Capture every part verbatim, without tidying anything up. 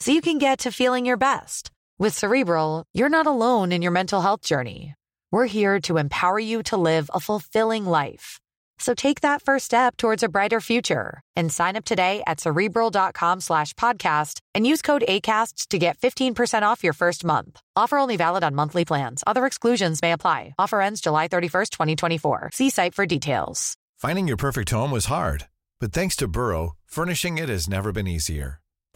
so you can get to feeling your best. With Cerebral, you're not alone in your mental health journey. We're here to empower you to live a fulfilling life. So take that first step towards a brighter future and sign up today at Cerebral.com slash podcast and use code ACAST to get fifteen percent off your first month. Offer only valid on monthly plans. Other exclusions may apply. Offer ends July thirty-first, twenty twenty-four. See site for details. Finding your perfect home was hard, but thanks to Burrow, furnishing it has never been easier.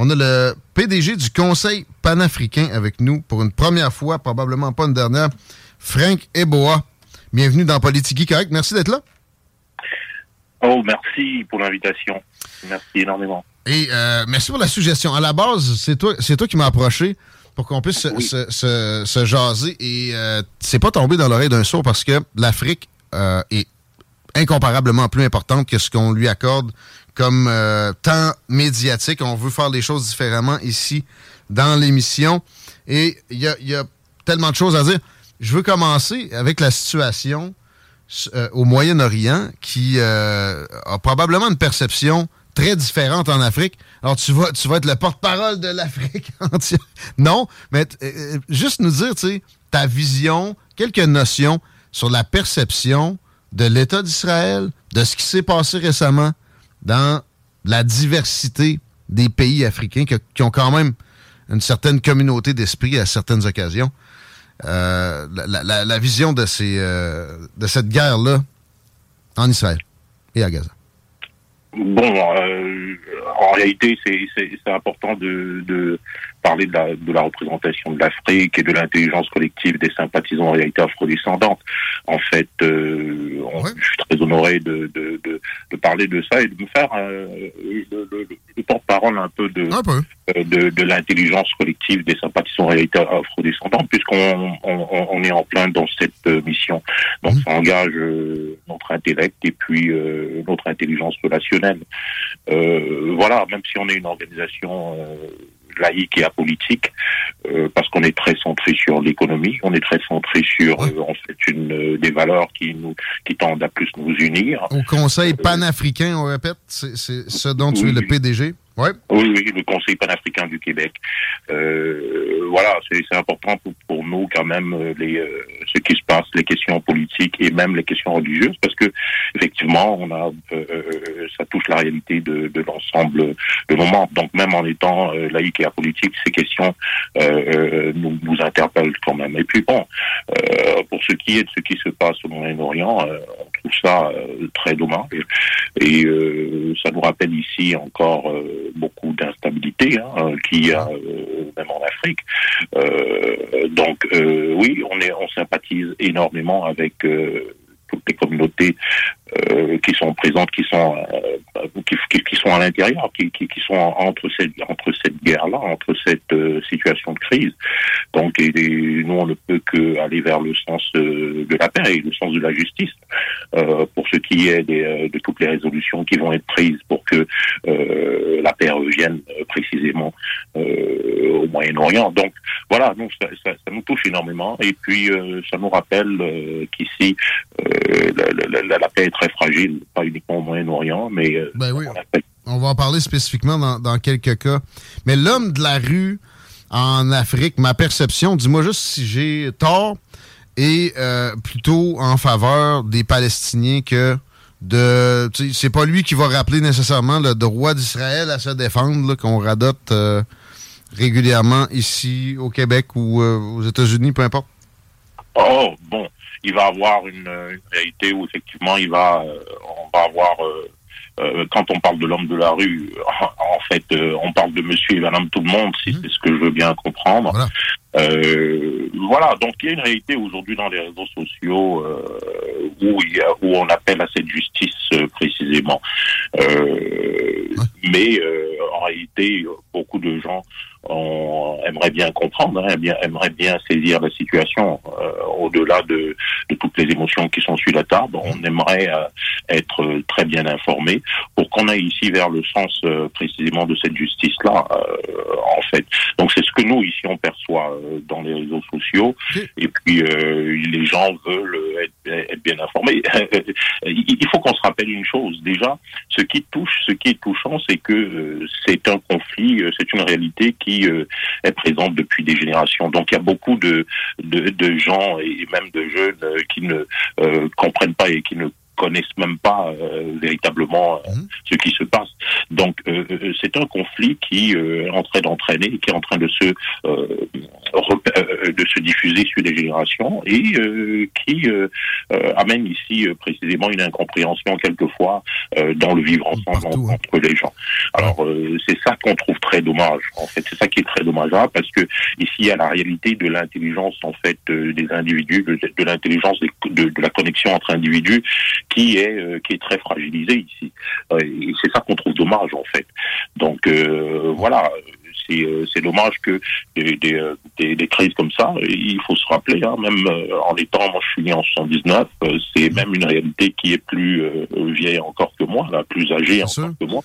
On a le P D G du Conseil panafricain avec nous pour une première fois, probablement pas une dernière, Frank Eboa. Bienvenue dans PolitiGuy Correct. Merci d'être là. Oh, merci pour l'invitation. Merci énormément. Et euh, merci pour la suggestion. À la base, c'est toi, c'est toi qui m'as approché pour qu'on puisse oui. se, se, se jaser. Et euh, c'est pas tombé dans l'oreille d'un sourd parce que l'Afrique euh, est incomparablement plus importante que ce qu'on lui accorde comme euh, temps médiatique. On veut faire les choses différemment ici dans l'émission. Et il y a, y a tellement de choses à dire. Je veux commencer avec la situation euh, au Moyen-Orient qui euh, a probablement une perception très différente en Afrique. Alors, tu vas, tu vas être le porte-parole de l'Afrique entière. Non, mais t- euh, juste nous dire, tu sais, ta vision, quelques notions sur la perception de l'État d'Israël, de ce qui s'est passé récemment dans la diversité des pays africains qui, qui ont quand même une certaine communauté d'esprit à certaines occasions. Euh, la, la, la vision de, ces, euh, de cette guerre-là en Israël et à Gaza. Bon, euh, en réalité, c'est, c'est, c'est important de, de parler de la, de la représentation de l'Afrique et de l'intelligence collective des sympathisants en réalité afrodescendantes. En fait, euh, on, ouais. je suis très honoré de, de, de, de parler de ça et de me faire euh, le, le, le porte-parole un peu de, un peu. Euh, de, de l'intelligence collective des sympathisants en réalité afrodescendantes, puisqu'on on, on est en plein dans cette mission. Donc, mmh. ça engage euh, notre intellect et puis euh, notre intelligence relationnelle. Euh, voilà, même si on est une organisation euh, laïque et apolitique, euh, parce qu'on est très centré sur l'économie, on est très centré sur euh, en fait une euh, des valeurs qui nous qui tendent à plus nous unir. Au Conseil panafricain, on répète, c'est, c'est ce dont oui, tu es le P D G. Ouais. Oui, oui, le Conseil panafricain du Québec. Euh, voilà, c'est, c'est important pour, pour nous quand même les, euh, ce qui se passe, les questions politiques et même les questions religieuses, parce que effectivement, on a euh, ça touche la réalité de, de l'ensemble de moment. Donc même en étant euh, laïque et apolitique, ces questions euh, nous, nous interpellent quand même. Et puis bon, euh, pour ce qui est de ce qui se passe au Moyen-Orient, euh, on trouve ça euh, très dommage et euh, ça nous rappelle ici encore euh, beaucoup d'instabilité hein, qu'il y a euh, même en Afrique. Euh, donc euh, oui, on est, on sympathise énormément avec euh, toutes les communautés euh, qui sont présentes, qui sont euh, qui, qui, qui sont à l'intérieur, qui, qui, qui sont entre cette entre cette guerre-là, entre cette euh, situation de crise. Donc et, et nous, on ne peut que aller vers le sens euh, de la paix et le sens de la justice euh, pour ce qui est des, de toutes les résolutions qui vont être prises pour que euh, la paix revienne précisément euh, au Moyen-Orient. Donc voilà, nous, ça, ça, ça nous touche énormément et puis euh, ça nous rappelle euh, qu'ici euh, La, la, la paix est très fragile, pas uniquement au Moyen-Orient, mais... Euh, ben oui, on va en parler spécifiquement dans, dans quelques cas. Mais l'homme de la rue en Afrique, ma perception, dis-moi juste si j'ai tort, est euh, plutôt en faveur des Palestiniens que de... C'est pas lui qui va rappeler nécessairement le droit d'Israël à se défendre, là, qu'on radote euh, régulièrement ici au Québec ou euh, aux États-Unis, peu importe? Oh, bon, il va avoir une, une réalité où effectivement, il va, euh, on va avoir, euh, euh, quand on parle de l'homme de la rue, en fait, euh, on parle de monsieur et madame tout le monde, si mmh. c'est ce que je veux bien comprendre. Voilà. Euh, voilà, donc il y a une réalité aujourd'hui dans les réseaux sociaux euh, où, il y a, où on appelle à cette justice euh, précisément. Euh, ouais. Mais euh, en réalité, beaucoup de gens on aimerait bien comprendre, hein, bien, aimerait bien saisir la situation euh, au-delà de, de toutes les émotions qui sont sur la table. On aimerait euh, être très bien informé pour qu'on aille ici vers le sens euh, précisément de cette justice-là, euh, en fait. Donc c'est ce que nous, ici, on perçoit euh, dans les réseaux sociaux. Et puis euh, les gens veulent être, être bien informés. Il faut qu'on se rappelle une chose. Déjà, ce qui touche, ce qui est touchant, c'est que euh, c'est un conflit, euh, c'est une réalité qui Qui, euh, est présente depuis des générations. Donc il y a beaucoup de, de, de gens et même de jeunes euh, qui ne euh, comprennent pas et qui ne connaissent même pas euh, véritablement euh, mmh. ce qui se passe. Donc euh, c'est un conflit qui euh, est en train d'entraîner, qui est en train de se euh, rep- de se diffuser sur des générations et euh, qui euh, euh, amène ici euh, précisément une incompréhension quelquefois euh, dans le vivre ensemble Partout, en, hein. entre les gens. Alors euh, c'est ça qu'on trouve très dommage. En fait, c'est ça qui est très dommageable parce que ici il y a la réalité de l'intelligence en fait euh, des individus, de, de l'intelligence des, de, de la connexion entre individus. Qui est euh, qui est très fragilisé ici. Euh, et c'est ça qu'on trouve dommage en fait. Donc euh, voilà, c'est euh, c'est dommage que des, des des des crises comme ça. Il faut se rappeler, hein, même euh, en étant, moi je suis né en soixante-dix-neuf, euh, c'est même une réalité qui est plus euh, vieille encore que moi, là, plus âgée encore que moi.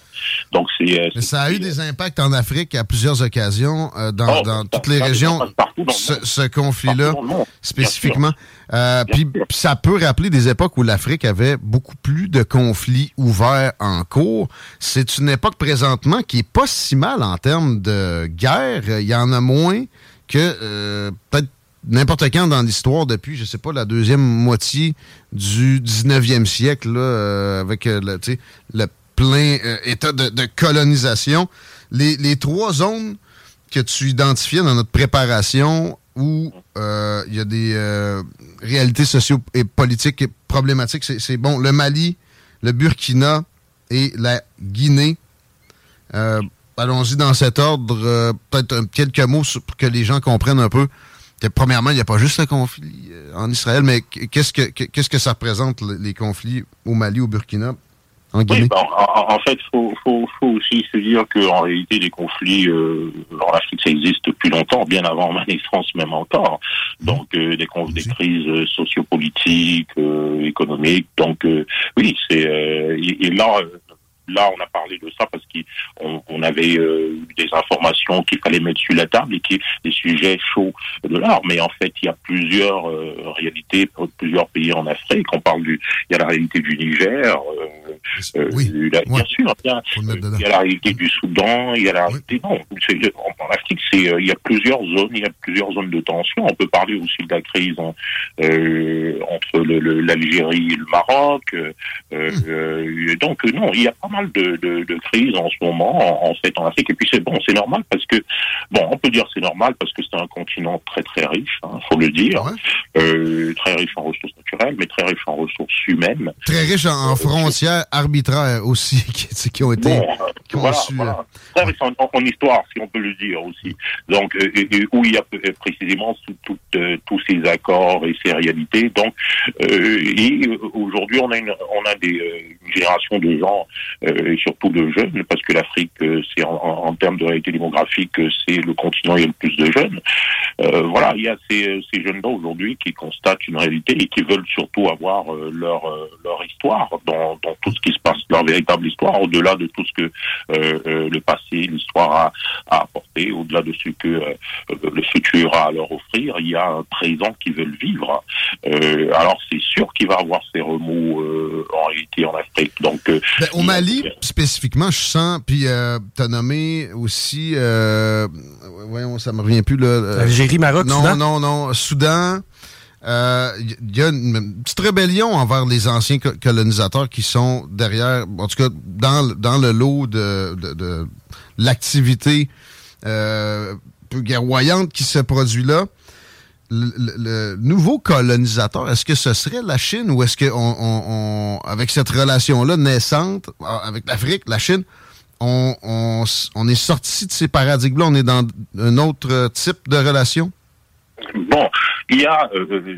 Donc c'est. Euh, Mais c'est ça a eu euh, des impacts en Afrique à plusieurs occasions euh, dans oh, dans toutes les régions. Partout dans ce, ce conflit-là spécifiquement. Euh, puis ça peut rappeler des époques où l'Afrique avait beaucoup plus de conflits ouverts en cours. C'est une époque présentement qui est pas si mal en termes de guerre. Il y en a moins que euh, peut-être n'importe quand dans l'histoire depuis, je sais pas, la deuxième moitié du dix-neuvième siècle, là, euh, avec euh, le, tu sais, le plein euh, état de, de colonisation. Les, les trois zones que tu identifiais dans notre préparation où il euh, y a des euh, réalités socio- et politiques problématiques. C'est, c'est bon, le Mali, le Burkina et la Guinée. Euh, allons-y dans cet ordre. Euh, peut-être un, quelques mots sur, pour que les gens comprennent un peu. Que, premièrement, il n'y a pas juste le conflit en Israël, mais qu'est-ce que, qu'est-ce que ça représente, les conflits au Mali, au Burkina? En Guinée. Oui, ben, en, en fait, faut, faut, faut aussi se dire que en réalité, les conflits euh, en Afrique, ça existe depuis longtemps, bien avant ma naissance, même encore. Donc, euh, des, conf- des crises euh, sociopolitiques, euh, économiques. Donc, euh, oui, c'est euh, et, et là. Euh, Là, on a parlé de ça parce qu'on on avait euh, des informations qu'il fallait mettre sur la table et qui des sujets chauds de l'art. Mais en fait, il y a plusieurs euh, réalités pour plusieurs pays en Afrique. On parle du, il y a la réalité du Niger, euh, euh, oui. la, ouais. bien sûr. Il y a, il y a la réalité mmh. du Soudan. Il y a la réalité. Oui. Non, c'est, en, en Afrique, c'est euh, il y a plusieurs zones. Il y a plusieurs zones de tension. On peut parler aussi de la crise en, euh, entre le, le, l'Algérie et le Maroc. Euh, mmh. euh, donc non, il y a pas mal de, de, de crises en ce moment, en, en fait, en Afrique. Et puis c'est bon, c'est normal parce que, bon, on peut dire c'est normal parce que c'est un continent très, très riche, hein, faut le dire. Ouais. Euh, très riche en ressources naturelles, mais très riche en ressources humaines. Très riche en, en frontières arbitraires aussi, qui, qui ont été... Bon, qui ont voilà, su, voilà. Euh... Très riche en, en histoire, si on peut le dire aussi. Donc, euh, et, où il y a précisément tout, tout, euh, tous ces accords et ces réalités. Donc, euh, et aujourd'hui, on a une, on a des, une génération de gens Euh, et surtout de jeunes, parce que l'Afrique, euh, c'est en, en, en termes de réalité démographique, euh, c'est le continent où il y a le plus de jeunes. Euh, voilà, il y a ces, ces jeunes-là aujourd'hui qui constatent une réalité et qui veulent surtout avoir euh, leur euh, leur histoire dans, dans tout ce qui se passe, leur véritable histoire, au-delà de tout ce que euh, euh, le passé, l'histoire a, a apporté, au-delà de ce que euh, le futur a à leur offrir. Il y a un présent qu'ils veulent vivre. Euh, alors c'est sûr qu'il va avoir ces remous euh, en réalité en Afrique. Donc euh, ben, on m'a Mali, spécifiquement, je sens, puis euh, t'as nommé aussi, euh, voyons, ça me revient plus, là. Euh, Algérie, Maroc, non, Soudan? Non, non, non, Soudan, il euh, y a une petite rébellion envers les anciens co- colonisateurs qui sont derrière, en tout cas, dans, dans le lot de, de, de l'activité euh, peu guerroyante qui se produit là, le, le, le nouveau colonisateur, est-ce que ce serait la Chine ou est-ce que on, on, on, avec cette relation-là naissante, avec l'Afrique, la Chine, on, on, on est sorti de ces paradigmes-là, on est dans un autre type de relation? Bon, il y a, euh,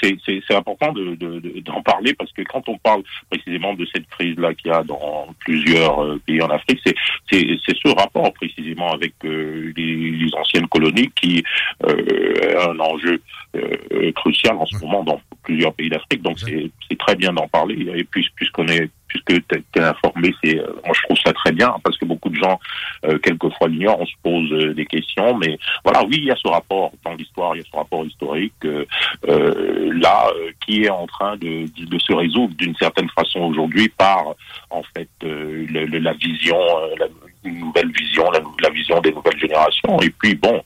c'est, c'est, c'est important de, de, de, d'en parler parce que quand on parle précisément de cette crise-là qu'il y a dans plusieurs euh, pays en Afrique, c'est, c'est, c'est ce rapport précisément avec euh, les, les anciennes colonies qui euh, est un enjeu euh, crucial en ce moment dans plusieurs pays d'Afrique. Donc c'est, c'est très bien d'en parler et puis puisqu'on est puisque tu es informé, c'est, euh, moi je trouve ça très bien, parce que beaucoup de gens, euh, quelquefois l'ignorent, on se pose euh, des questions, mais voilà, oui, il y a ce rapport dans l'histoire, il y a ce rapport historique, euh, euh, là, euh, qui est en train de, de, de se résoudre d'une certaine façon aujourd'hui par, en fait, euh, le, le, la vision, euh, la une nouvelle vision, la, la vision des nouvelles générations, et puis bon,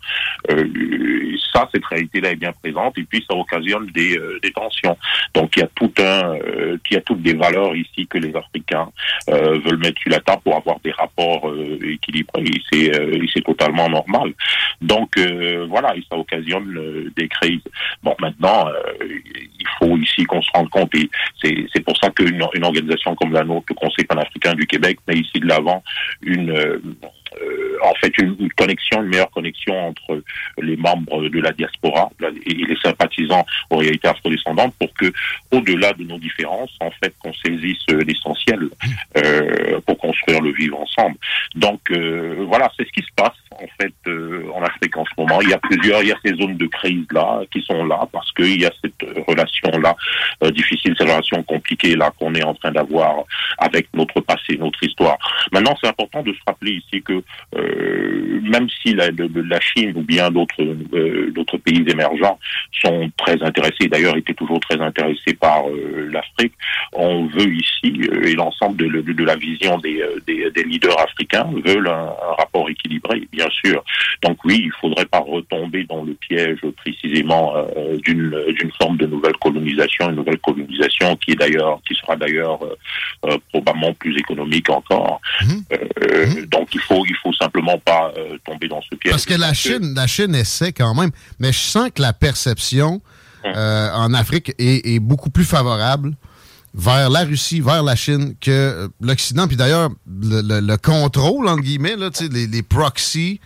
euh, ça, cette réalité-là est bien présente, et puis ça occasionne des, euh, des tensions. Donc il y a tout un, euh, il y a toutes des valeurs ici que les Africains euh, veulent mettre sur la table pour avoir des rapports euh, équilibrés, et c'est, euh, et c'est totalement normal. Donc euh, voilà, et ça occasionne euh, des crises. Bon, maintenant, euh, il faut ici qu'on se rende compte, et c'est, c'est pour ça qu'une une organisation comme la nôtre, le Conseil panafricain du Québec, met ici de l'avant une Euh, euh, en fait une, une connexion, une meilleure connexion entre les membres de la diaspora et les sympathisants aux réalités afrodescendantes pour que, au-delà de nos différences, en fait, qu'on saisisse l'essentiel euh, pour construire le vivre ensemble. Donc euh, voilà, c'est ce qui se passe en fait euh, en Afrique en ce moment. Il y a plusieurs, il y a ces zones de crise là qui sont là parce qu'il y a cette relation là euh, difficile, cette relation compliquée là qu'on est en train d'avoir avec notre passé, notre histoire. Maintenant, c'est important de se rappeler ici que euh, même si la, de, de la Chine ou bien d'autres euh, d'autres pays émergents sont très intéressés, d'ailleurs étaient toujours très intéressés par euh, l'Afrique, on veut ici euh, et l'ensemble de, de, de la vision des, des, des leaders africains veulent un, un rapport équilibré, bien sûr. Donc oui, il faudrait pas retomber dans le piège précisément euh, d'une d'une forme de nouvelle colonisation, une nouvelle colonisation qui est d'ailleurs qui sera d'ailleurs euh, euh, probablement plus économique encore. Mmh. Euh, mmh. Donc il faut il faut simplement pas euh, tomber dans ce piège. Parce que la Chine la Chine essaie quand même, mais je sens que la perception mmh. euh, en Afrique est, est beaucoup plus favorable vers la Russie, vers la Chine que l'Occident. Puis d'ailleurs le, le, le contrôle entre guillemets là, tu sais, les, les proxys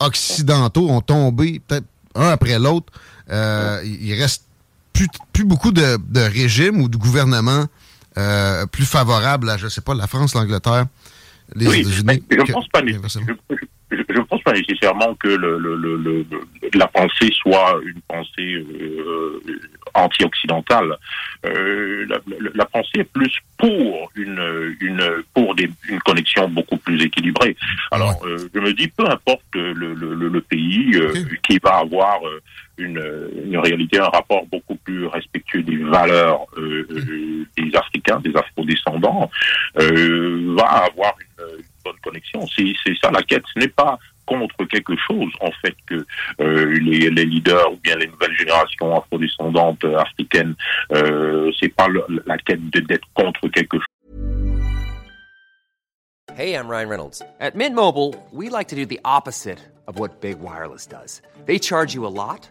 occidentaux ont tombé peut-être un après l'autre. Euh, mmh. Il reste plus plus beaucoup de, de régimes ou de gouvernements euh, plus favorables à je sais pas la France, l'Angleterre. Les oui, mais je ne pense pas nécessairement, je, je, je pense pas nécessairement que le, le, le, le, la pensée soit une pensée euh, anti-occidentale. Euh, la, la, la pensée est plus pour une, une, pour des, une connexion beaucoup plus équilibrée. Alors, ouais. euh, je me dis, peu importe le, le, le pays euh, okay. qui va avoir euh, une, une réalité, un rapport beaucoup plus respectueux des valeurs euh, euh, des Africains, des Afro-descendants, euh, va avoir une une bonne connexion. C'est, c'est ça la quête. Ce n'est pas contre quelque chose, en fait, que euh, les, les leaders ou bien les nouvelles générations afrodescendantes euh, africaines, euh, c'est pas le, la quête de, d'être contre quelque chose. Hey, I'm Ryan Reynolds. At Mint Mobile, we like to do the opposite of what Big Wireless does. They charge you a lot,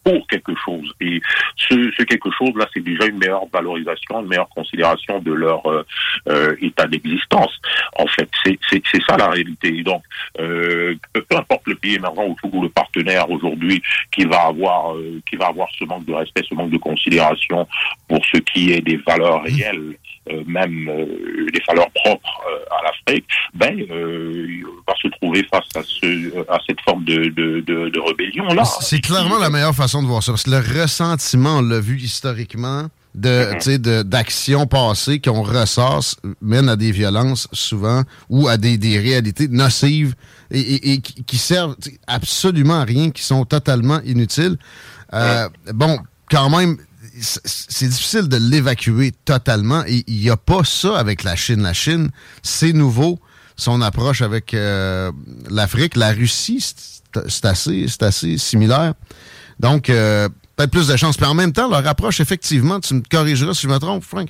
pour quelque chose. Et ce, ce quelque chose là, c'est déjà une meilleure valorisation, une meilleure considération de leur euh, euh, état d'existence. En fait, c'est c'est c'est ça la réalité. Et donc, euh, peu importe le pays émergent ou le partenaire aujourd'hui qui va avoir euh, qui va avoir ce manque de respect, ce manque de considération pour ce qui est des valeurs réelles, euh, même euh, des valeurs propres euh, à l'Afrique, ben euh, il va se trouver face à ce à cette forme de de de, de rébellion là. C'est clairement la meilleure façon de voir ça, parce que le ressentiment, on l'a vu historiquement, de, mm-hmm. de, d'actions passées qu'on ressort mène à des violences souvent ou à des, des réalités nocives et, et, et qui servent absolument à rien, qui sont totalement inutiles. Euh, mm-hmm. Bon, quand même, c'est difficile de l'évacuer totalement et il n'y a pas ça avec la Chine. La Chine, c'est nouveau, son approche avec euh, l'Afrique. La Russie, c'est, c'est, assez, c'est assez similaire. Donc, euh, peut-être plus de chance. Mais en même temps, leur approche, effectivement, tu me corrigeras si je me trompe, Frank,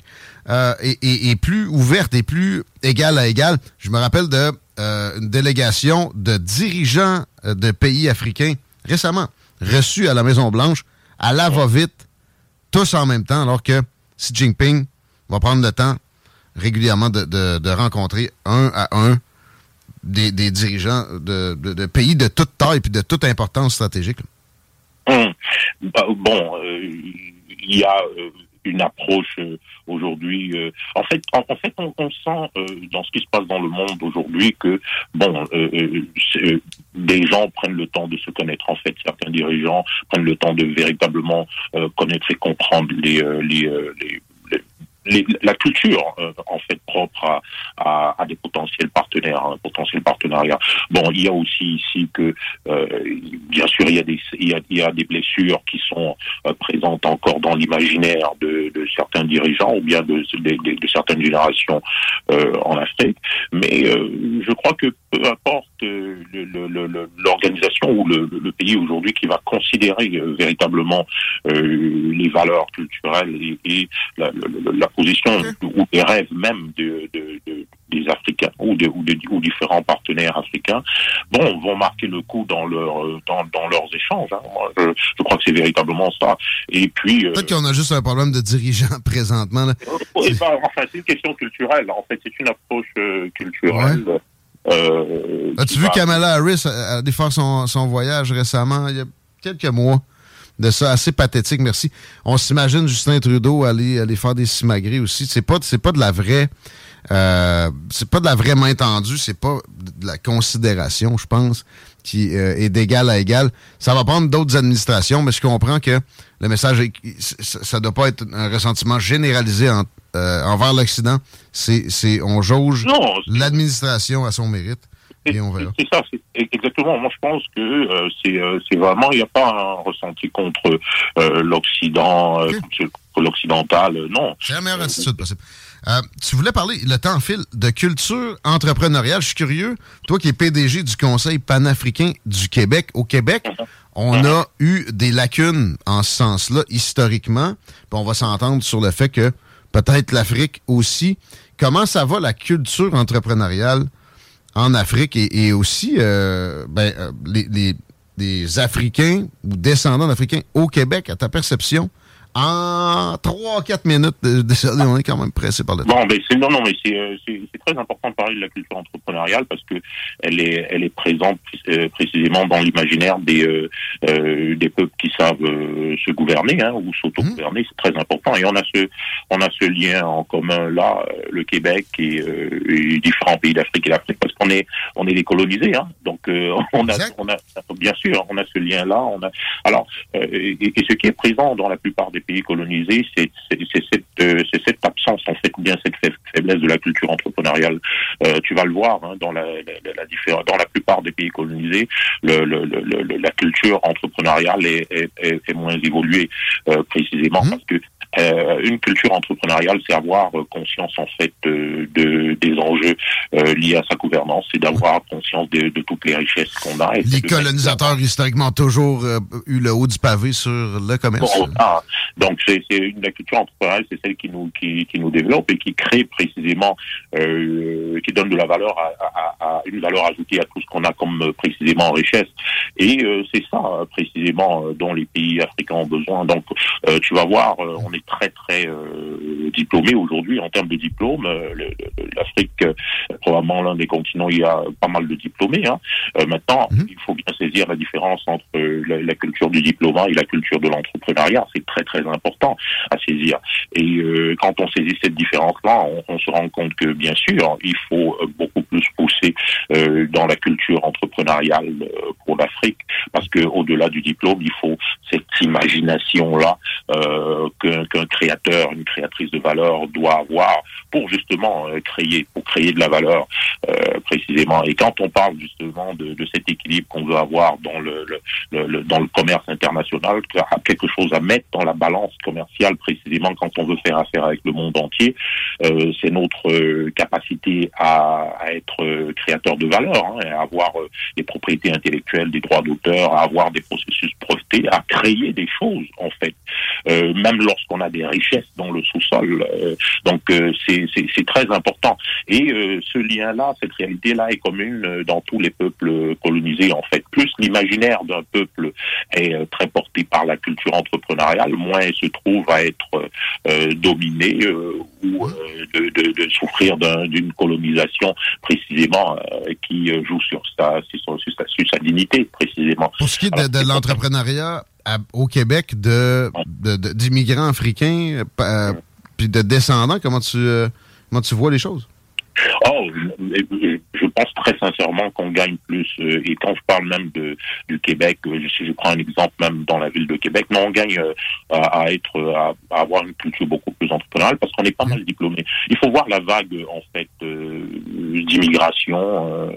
euh, est, est, est plus ouverte et plus égale à égale. Je me rappelle de euh, une délégation de dirigeants de pays africains récemment reçus à la Maison-Blanche, à la va-vite, tous en même temps, alors que Xi Jinping va prendre le temps régulièrement de, de, de rencontrer un à un des, des dirigeants de, de, de pays de toute taille et de toute importance stratégique. Hum. Bah, bon, il euh, y a euh, une approche euh, aujourd'hui. Euh, en fait, en, en fait, on, on sent euh, dans ce qui se passe dans le monde aujourd'hui que bon, euh, euh, des gens prennent le temps de se connaître. En fait, certains dirigeants prennent le temps de véritablement euh, connaître et comprendre les euh, les, euh, les Les, la culture euh, en fait propre à, à, à des potentiels partenaires, hein, potentiels partenariats. Bon, il y a aussi ici que euh, bien sûr il y a des il y a, il y a des blessures qui sont euh, présentes encore dans l'imaginaire de, de certains dirigeants ou bien de de, de, de certaines générations euh, en Afrique. Mais euh, je crois que peu importe euh, le, le, le, l'organisation ou le, le pays aujourd'hui qui va considérer euh, véritablement euh, les valeurs culturelles et, et la, la, la position ou les rêves même de, de, de, des Africains ou de, ou de ou différents partenaires africains, bon, vont marquer le coup dans leur dans, dans leurs échanges. Hein. Moi, je, je crois que c'est véritablement ça. Et puis peut-être euh, qu'on a juste un problème de dirigeants présentement. Là. Euh, et ben, enfin, c'est une question culturelle. En fait, c'est une approche euh, culturelle. Ouais. Euh, As-tu vu va... Kamala Harris a, a défaire son, son voyage récemment, il y a quelques mois? De ça, assez pathétique, merci. On s'imagine Justin Trudeau aller, aller faire des simagrées aussi. C'est pas, c'est pas de la vraie, euh, c'est pas de la vraie main tendue, c'est pas de la considération, je pense, qui euh, est d'égal à égal. Ça va prendre d'autres administrations, mais je comprends que le message, est, ça doit pas être un ressentiment généralisé en, euh, envers l'Occident. C'est, c'est, on jauge non, c'est... l'administration à son mérite. C'est, c'est ça, c'est exactement. Moi, je pense que euh, c'est, euh, c'est vraiment, il n'y a pas un ressenti contre euh, l'Occident, okay. euh, contre l'occidental, euh, non. C'est la meilleure attitude possible. Euh, tu voulais parler, le temps file, de culture entrepreneuriale. Je suis curieux, toi qui es P D G du Conseil panafricain du Québec, au Québec, mm-hmm. on mm-hmm. a eu des lacunes en ce sens-là, historiquement. Puis on va s'entendre sur le fait que peut-être l'Afrique aussi. Comment ça va, la culture entrepreneuriale en Afrique et, et aussi euh, ben, euh, les, les, les Africains ou descendants d'Africains au Québec, à ta perception, en trois quatre minutes, désolé, on est quand même pressé par le temps. Bon, ben c'est, non, non, mais c'est, c'est, c'est très important de parler de la culture entrepreneuriale parce que elle est, elle est présente euh, précisément dans l'imaginaire des, euh, euh, des peuples qui savent euh, se gouverner, hein, ou s'auto-gouverner, mmh. c'est très important. Et on a ce, on a ce lien en commun là, le Québec et, euh, et différents pays d'Afrique et l'Afrique, parce qu'on est, on est les colonisés, hein. Donc euh, on a, exact. on a, bien sûr, on a ce lien là. On a, alors, euh, et, et ce qui est présent dans la plupart des pays colonisés, c'est, c'est, c'est, cette, euh, c'est cette absence, en fait, ou bien cette faiblesse de la culture entrepreneuriale. Euh, tu vas le voir, hein, dans, la, la, la différence, dans la plupart des pays colonisés, le, le, le, le, la culture entrepreneuriale est, est, est, est moins évoluée, euh, précisément, mmh. parce que Euh, une culture entrepreneuriale, c'est avoir conscience en fait de, de des enjeux euh, liés à sa gouvernance, c'est d'avoir conscience de, de toutes les richesses qu'on a. Et les colonisateurs de... historiquement ont toujours euh, eu le haut du pavé sur le commerce. Bon, ah, donc c'est, c'est une la culture entrepreneuriale, c'est celle qui nous qui, qui nous développe et qui crée précisément, euh, qui donne de la valeur à, à, à une valeur ajoutée à tout ce qu'on a comme précisément richesse. Et euh, c'est ça précisément dont les pays africains ont besoin. Donc euh, tu vas voir, euh, on est très très euh, diplômé aujourd'hui en termes de diplômes. Euh, le, le, L'Afrique, euh, probablement l'un des continents, il y a pas mal de diplômés. Hein. Euh, maintenant, mm-hmm. il faut bien saisir la différence entre euh, la, la culture du diplômat et la culture de l'entrepreneuriat. C'est très très important à saisir. Et euh, quand on saisit cette différence-là, on, on se rend compte que bien sûr, il faut euh, beaucoup plus pousser euh, dans la culture entrepreneuriale euh, pour l'Afrique, parce que au-delà du diplôme, il faut cette imagination-là euh, que qu'un créateur, une créatrice de valeur doit avoir pour justement euh, créer, pour créer de la valeur euh, précisément. Et quand on parle justement de, de cet équilibre qu'on veut avoir dans le, le, le dans le commerce international, quelque chose à mettre dans la balance commerciale précisément quand on veut faire affaire avec le monde entier, euh, c'est notre euh, capacité à, à être euh, créateur de valeur, hein, à avoir euh, des propriétés intellectuelles, des droits d'auteur, à avoir des processus brevetés, à créer des choses en fait, euh, même lorsqu'on a des richesses dans le sous-sol. Euh, donc euh, c'est, c'est, c'est très important. Et euh, ce lien-là, cette réalité-là est commune euh, dans tous les peuples colonisés en fait. Plus l'imaginaire d'un peuple est euh, très porté par la culture entrepreneuriale, moins il se trouve à être euh, dominé euh, ou euh, de, de, de souffrir d'un, d'une colonisation précisément euh, qui joue sur sa, sur, sur, sa, sur sa dignité précisément. Pour ce qui est de, de l'entrepreneuriat, À, au Québec de, de, de d'immigrants africains euh, puis de descendants, comment tu euh, comment tu vois les choses? Oh, je pense très sincèrement qu'on gagne plus. Et quand je parle même de du Québec, si je prends un exemple même dans la ville de Québec, non, on gagne à, à être, à, à avoir une culture beaucoup plus entrepreneuriale parce qu'on est pas mal diplômés. Il faut voir la vague en fait euh, d'immigration. Euh,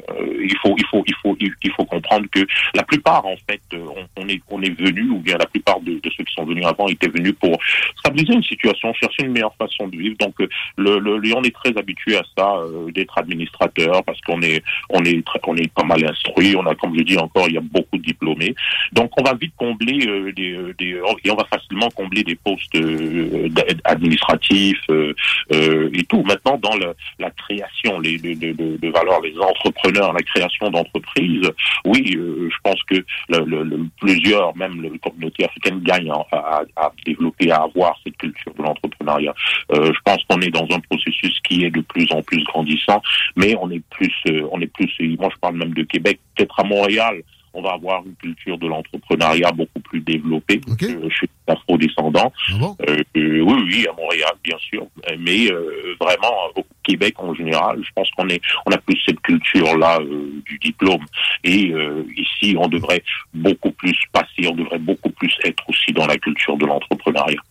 il faut, il faut, il faut, il faut comprendre que la plupart en fait, on, on est, on est venus ou bien la plupart de, de ceux qui sont venus avant étaient venus pour stabiliser une situation, chercher une meilleure façon de vivre. Donc, le, le, on est très habitué à ça. D'être administrateur parce qu'on est on est on est pas mal instruit, on a, comme je dis encore, il y a beaucoup de diplômés, donc on va vite combler euh, des, des et on va facilement combler des postes euh, administratifs euh, euh, et tout. Maintenant, dans la, la création les de, de, de valeur, les entrepreneurs, la création d'entreprises, oui, euh, je pense que le, le, le, plusieurs, même la communauté africaine gagne à, à, à développer, à avoir cette culture de l'entrepreneuriat. Euh, je pense qu'on est dans un processus qui est de plus en plus grandissant, mais on est plus, euh, on est plus. Moi, je parle même de Québec, peut-être à Montréal. On va avoir une culture de l'entrepreneuriat beaucoup plus développée. Okay. Euh, je suis afro-descendant. Ah bon? euh, euh, oui, oui, à Montréal, bien sûr. Mais euh, vraiment, au Québec en général, je pense qu'on est, on a plus cette culture-là euh, du diplôme. Et euh, ici, on devrait beaucoup plus passer, on devrait beaucoup plus être aussi dans la culture de l'entrepreneuriat.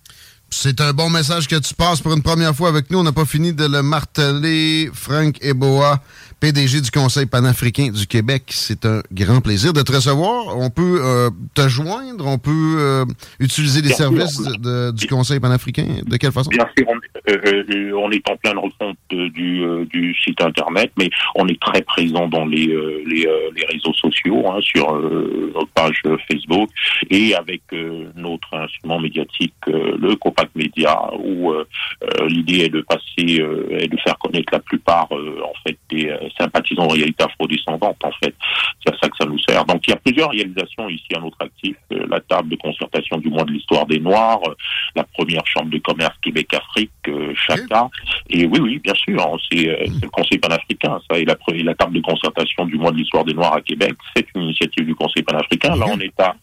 C'est un bon message que tu passes pour une première fois avec nous. On n'a pas fini de le marteler. Frank Eboa, P D G du Conseil panafricain du Québec, c'est un grand plaisir de te recevoir. On peut euh, te joindre, on peut euh, utiliser les bien services sûr, de, du Conseil panafricain. De quelle façon? Bien sûr, on, euh, on est en pleine refonte du, euh, du site Internet, mais on est très présent dans les, euh, les, euh, les réseaux sociaux, hein, sur euh, notre page Facebook et avec euh, notre instrument médiatique, euh, le Copac-Médias, où euh, euh, l'idée est de passer euh, et de faire connaître la plupart euh, en fait des euh, sympathisants en réalité afro-descendantes. En fait, c'est à ça que ça nous sert. Donc il y a plusieurs réalisations ici à notre actif, euh, la table de concertation du mois de l'histoire des Noirs, euh, la première chambre de commerce Québec-Afrique, euh, Chaka, et oui oui bien sûr, hein, c'est, euh, c'est le Conseil panafricain, ça, et la, et la table de concertation du mois de l'histoire des Noirs à Québec, c'est une initiative du Conseil panafricain. Là on est à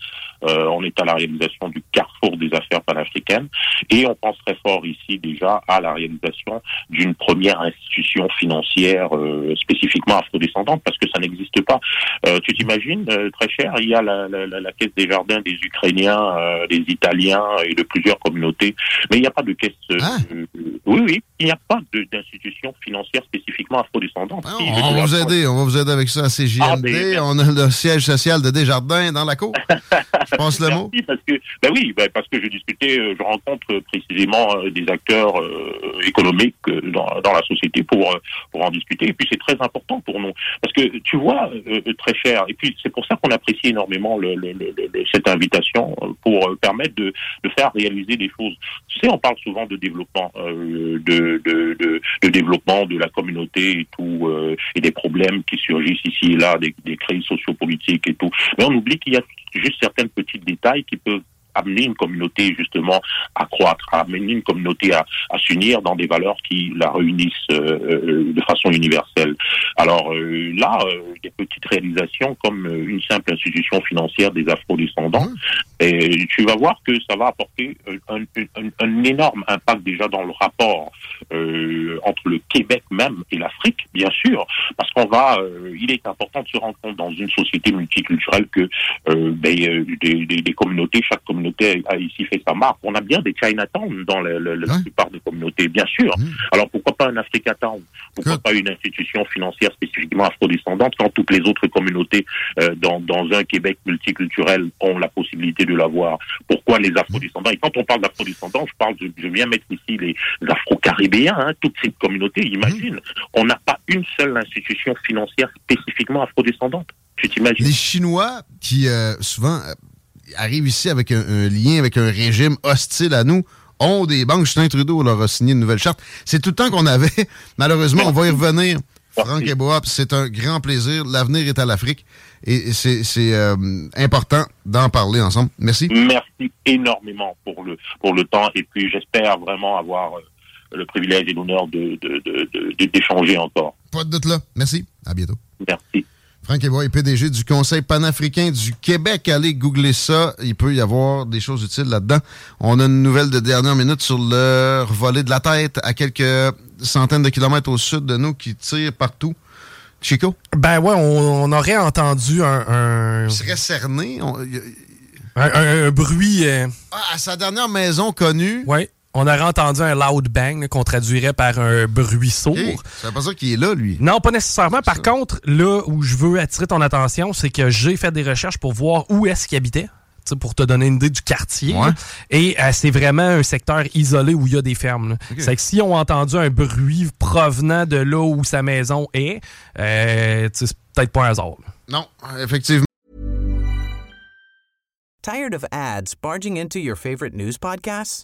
Euh, on est à la réalisation du carrefour des affaires panafricaines et on pense très fort ici déjà à la réalisation d'une première institution financière euh, spécifiquement afrodescendante, parce que ça n'existe pas. Euh, tu t'imagines, euh, très cher, il y a la, la, la Caisse Desjardins des Ukrainiens, euh, des Italiens et de plusieurs communautés, mais il n'y a pas de caisse... Euh, ah. euh, oui, oui, il n'y a pas de, d'institution financière spécifiquement afrodescendante. Ah, on, on, va vous aider, on va vous aider avec ça à C J M D, ah, mais... on a le siège social de Desjardins dans la cour. Je pense le mot. Parce que, ben oui, ben parce que je discutais, je rencontre précisément des acteurs euh, économiques dans, dans la société pour, pour en discuter. Et puis c'est très important pour nous. Parce que tu vois, euh, très cher, et puis c'est pour ça qu'on apprécie énormément le, le, le, le, cette invitation pour permettre de, de faire réaliser des choses. Tu sais, on parle souvent de développement, euh, de, de, de, de développement de la communauté et tout, euh, et des problèmes qui surgissent ici et là, des, des crises sociopolitiques et tout. Mais on oublie qu'il y a juste certains petits détails qui peuvent amener une communauté justement à croître, à amener une communauté à, à s'unir dans des valeurs qui la réunissent euh, de façon universelle. Alors euh, là, euh, des petites réalisations comme euh, une simple institution financière des Afro-descendants, et tu vas voir que ça va apporter un, un, un énorme impact déjà dans le rapport euh, entre le Québec même et l'Afrique, bien sûr, parce qu'on va, euh, il est important de se rendre compte dans une société multiculturelle que euh, des, des, des, des communautés, chaque communauté a ici fait sa marque. On a bien des Chinatown dans le, le, ouais. la plupart des communautés, bien sûr. Mmh. Alors pourquoi pas un Afrika Town? Pourquoi Good. pas une institution financière spécifiquement afrodescendante quand toutes les autres communautés euh, dans, dans un Québec multiculturel ont la possibilité de l'avoir? Pourquoi les afrodescendants? Et quand on parle d'afrodescendants, je parle, de, je viens mettre ici les, les afro-caribéens, hein, toutes ces communautés, imagine. Mmh. On n'a pas une seule institution financière spécifiquement afrodescendante. Tu t'imagines? Les Chinois qui, euh, souvent... Euh... arrivent ici avec un, un lien, avec un régime hostile à nous, ont des banques. Justin Trudeau leur a signé une nouvelle charte. C'est tout le temps qu'on avait. Malheureusement, on va y revenir. Frank Eboa, c'est un grand plaisir. L'avenir est à l'Afrique. Et c'est, c'est euh, important d'en parler ensemble. Merci. Merci énormément pour le, pour le temps. Et puis, j'espère vraiment avoir le privilège et l'honneur de, de, de, de, de, d'échanger encore. Pas de doute là. Merci. À bientôt. Merci. Frank Eboa est P D G du Conseil panafricain du Québec. Allez googler ça. Il peut y avoir des choses utiles là-dedans. On a une nouvelle de dernière minute sur le volet de la tête à quelques centaines de kilomètres au sud de nous qui tire partout. Chico? Ben ouais, on, on aurait entendu un... un... Il serait cerné. On... Un, un, un bruit... Euh... Ah, à sa dernière maison connue. Oui. On aurait entendu un loud bang là, qu'on traduirait par un bruit sourd. Okay. Ça veut pas dire qu'il est là, lui. Non, pas nécessairement. Par contre, là où je veux attirer ton attention, c'est que j'ai fait des recherches pour voir où est-ce qu'il habitait, pour te donner une idée du quartier. Ouais. Et euh, c'est vraiment un secteur isolé où il y a des fermes. Okay. C'est que si on a entendu un bruit provenant de là où sa maison est, euh, c'est peut-être pas un hasard. Là. Non, effectivement. Tired of ads barging into your favorite news podcasts?